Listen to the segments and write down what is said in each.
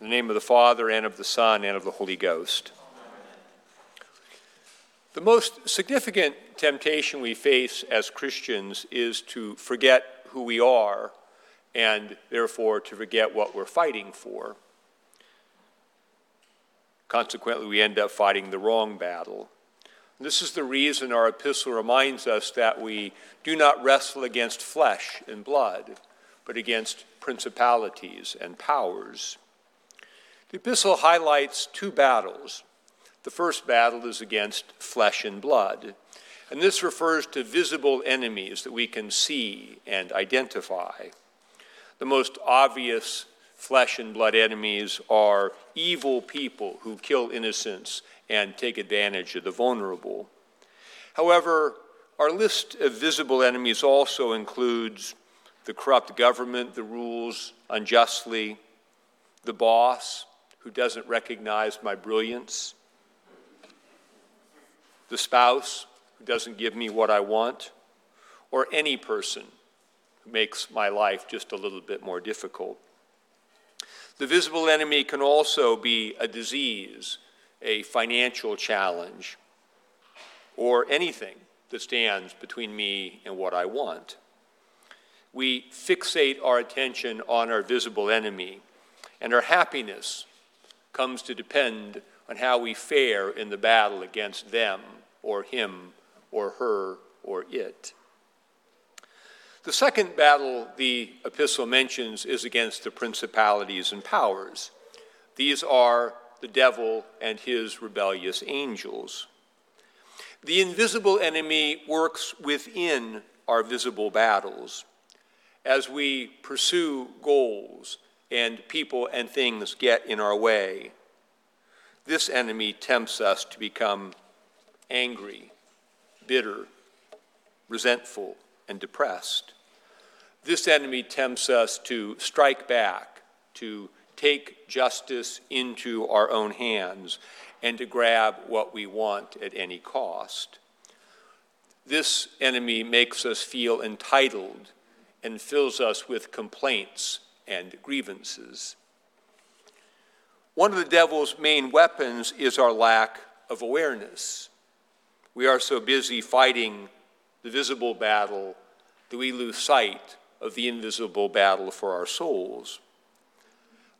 In the name of the Father, and of the Son, and of the Holy Ghost. The most significant temptation we face as Christians is to forget who we are, and therefore to forget what we're fighting for. Consequently, we end up fighting the wrong battle. And this is the reason our epistle reminds us that we do not wrestle against flesh and blood, but against principalities and powers. The epistle highlights two battles. The first battle is against flesh and blood, and this refers to visible enemies that we can see and identify. The most obvious flesh and blood enemies are evil people who kill innocents and take advantage of the vulnerable. However, our list of visible enemies also includes the corrupt government that rules unjustly, the boss who doesn't recognize my brilliance, the spouse who doesn't give me what I want, or any person who makes my life just a little bit more difficult. The visible enemy can also be a disease, a financial challenge, or anything that stands between me and what I want. We fixate our attention on our visible enemy, and our happiness comes to depend on how we fare in the battle against them, or him, or her, or it. The second battle the epistle mentions is against the principalities and powers. These are the devil and his rebellious angels. The invisible enemy works within our visible battles. As we pursue goals and people and things get in our way, this enemy tempts us to become angry, bitter, resentful, and depressed. This enemy tempts us to strike back, to take justice into our own hands, and to grab what we want at any cost. This enemy makes us feel entitled and fills us with complaints and grievances. One of the devil's main weapons is our lack of awareness. We are so busy fighting the visible battle that we lose sight of the invisible battle for our souls.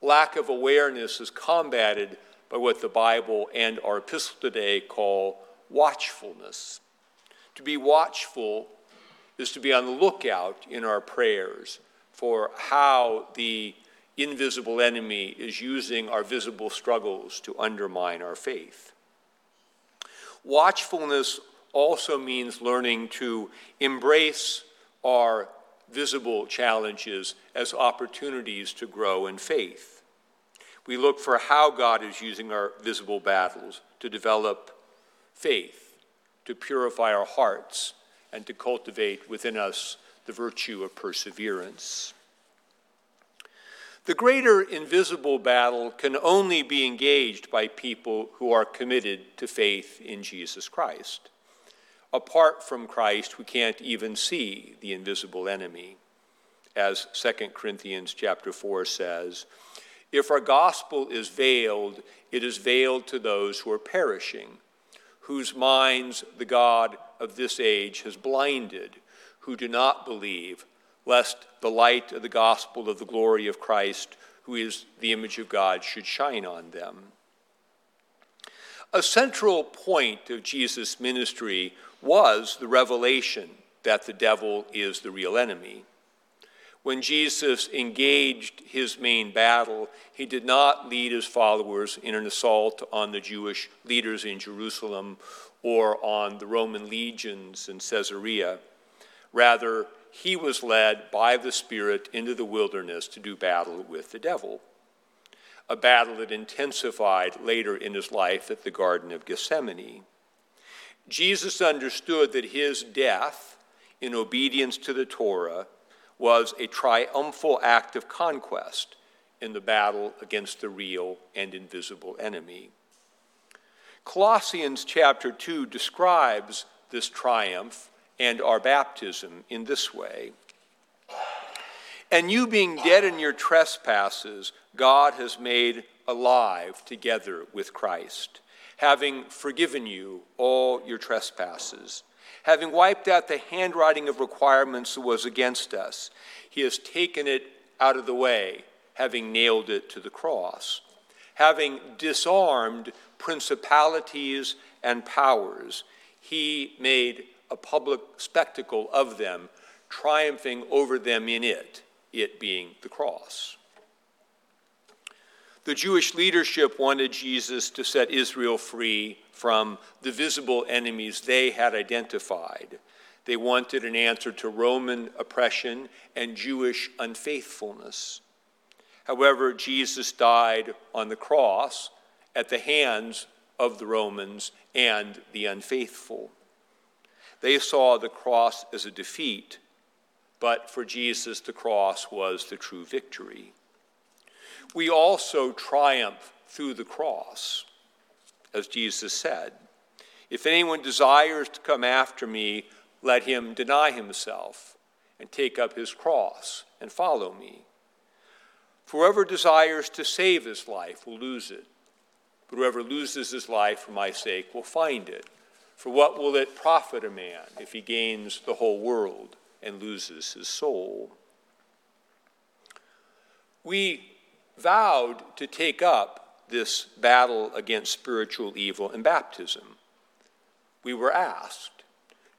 Lack of awareness is combated by what the Bible and our epistle today call watchfulness. To be watchful is to be on the lookout in our prayers for how the invisible enemy is using our visible struggles to undermine our faith. Watchfulness also means learning to embrace our visible challenges as opportunities to grow in faith. We look for how God is using our visible battles to develop faith, to purify our hearts, and to cultivate within us the virtue of perseverance. The greater invisible battle can only be engaged by people who are committed to faith in Jesus Christ. Apart from Christ, we can't even see the invisible enemy. As 2 Corinthians chapter 4 says, "If our gospel is veiled, it is veiled to those who are perishing, whose minds the God of this age has blinded, who do not believe, lest the light of the gospel of the glory of Christ, who is the image of God, should shine on them." A central point of Jesus' ministry was the revelation that the devil is the real enemy. When Jesus engaged his main battle, he did not lead his followers in an assault on the Jewish leaders in Jerusalem or on the Roman legions in Caesarea. Rather, he was led by the Spirit into the wilderness to do battle with the devil, a battle that intensified later in his life at the Garden of Gethsemane. Jesus understood that his death in obedience to the Torah was a triumphal act of conquest in the battle against the real and invisible enemy. Colossians chapter 2 describes this triumph and our baptism in this way. "And you being dead in your trespasses, God has made alive together with Christ, having forgiven you all your trespasses, having wiped out the handwriting of requirements that was against us. He has taken it out of the way, having nailed it to the cross, having disarmed principalities and powers. He made a public spectacle of them, triumphing over them in it, it being the cross. The Jewish leadership wanted Jesus to set Israel free from the visible enemies they had identified. They wanted an answer to Roman oppression and Jewish unfaithfulness. However, Jesus died on the cross at the hands of the Romans and the unfaithful. They saw the cross as a defeat, but for Jesus, the cross was the true victory. We also triumph through the cross, as Jesus said. If anyone desires to come after me, let him deny himself and take up his cross and follow me. For whoever desires to save his life will lose it, but whoever loses his life for my sake will find it. For what will it profit a man if he gains the whole world and loses his soul? We vowed to take up this battle against spiritual evil in baptism. We were asked,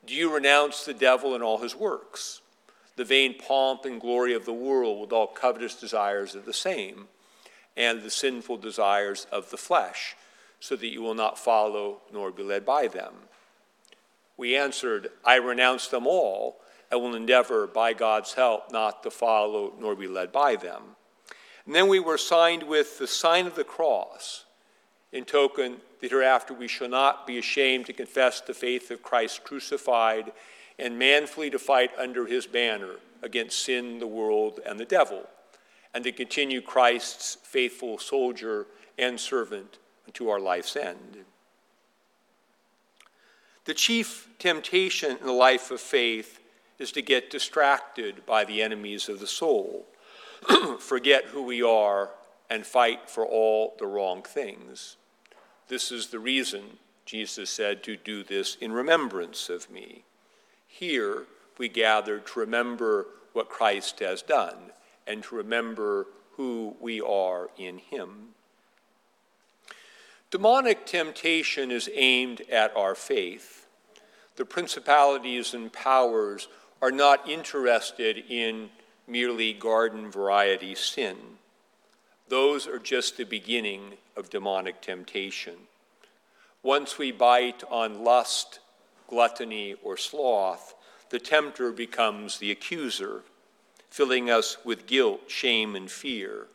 do you renounce the devil and all his works, the vain pomp and glory of the world with all covetous desires of the same, and the sinful desires of the flesh, so that you will not follow nor be led by them? We answered, I renounce them all. I will endeavor by God's help not to follow nor be led by them. And then we were signed with the sign of the cross, in token that hereafter we shall not be ashamed to confess the faith of Christ crucified, and manfully to fight under his banner against sin, the world, and the devil, and to continue Christ's faithful soldier and servant unto our life's end. The chief temptation in the life of faith is to get distracted by the enemies of the soul, forget who we are, and fight for all the wrong things. This is the reason Jesus said to do this in remembrance of me. Here we gather to remember what Christ has done and to remember who we are in him. Demonic temptation is aimed at our faith. The principalities and powers are not interested in merely garden variety sin. Those are just the beginning of demonic temptation. Once we bite on lust, gluttony, or sloth, the tempter becomes the accuser, filling us with guilt, shame, and fear,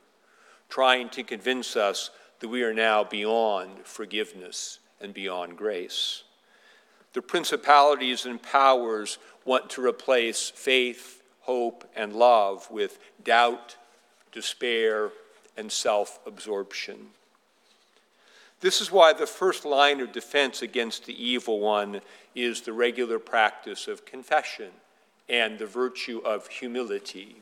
trying to convince us that we are now beyond forgiveness and beyond grace. The principalities and powers want to replace faith, hope, and love with doubt, despair, and self-absorption. This is why the first line of defense against the evil one is the regular practice of confession and the virtue of humility.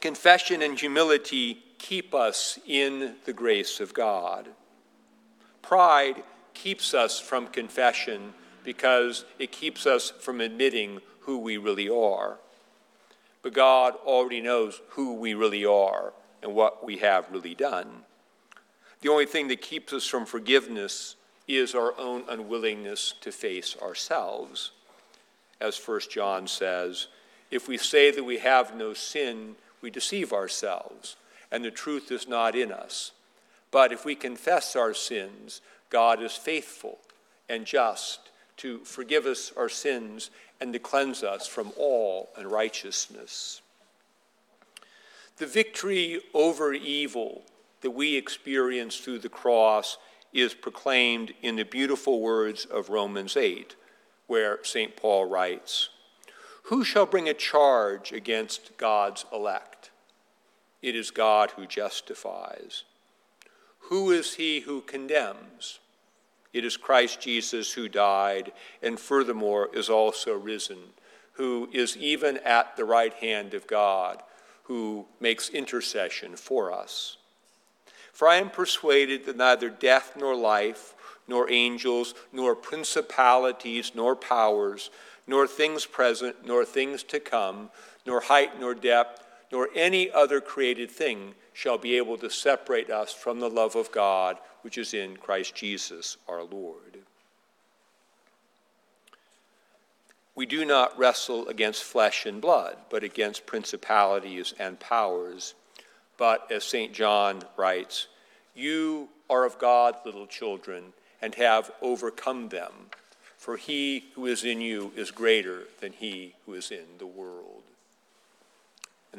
Confession and humility keep us in the grace of God. Pride keeps us from confession because it keeps us from admitting who we really are. But God already knows who we really are and what we have really done. The only thing that keeps us from forgiveness is our own unwillingness to face ourselves. As 1 John says, if we say that we have no sin, we deceive ourselves, and the truth is not in us. But if we confess our sins, God is faithful and just to forgive us our sins and to cleanse us from all unrighteousness. The victory over evil that we experience through the cross is proclaimed in the beautiful words of Romans 8, where St. Paul writes, who shall bring a charge against God's elect? It is God who justifies. Who is he who condemns? It is Christ Jesus who died, and furthermore is also risen, who is even at the right hand of God, who makes intercession for us. For I am persuaded that neither death nor life, nor angels, nor principalities, nor powers, nor things present, nor things to come, nor height, nor depth, nor any other created thing shall be able to separate us from the love of God, which is in Christ Jesus our Lord. We do not wrestle against flesh and blood, but against principalities and powers. But as St. John writes, you are of God, little children, and have overcome them, for he who is in you is greater than he who is in the world. In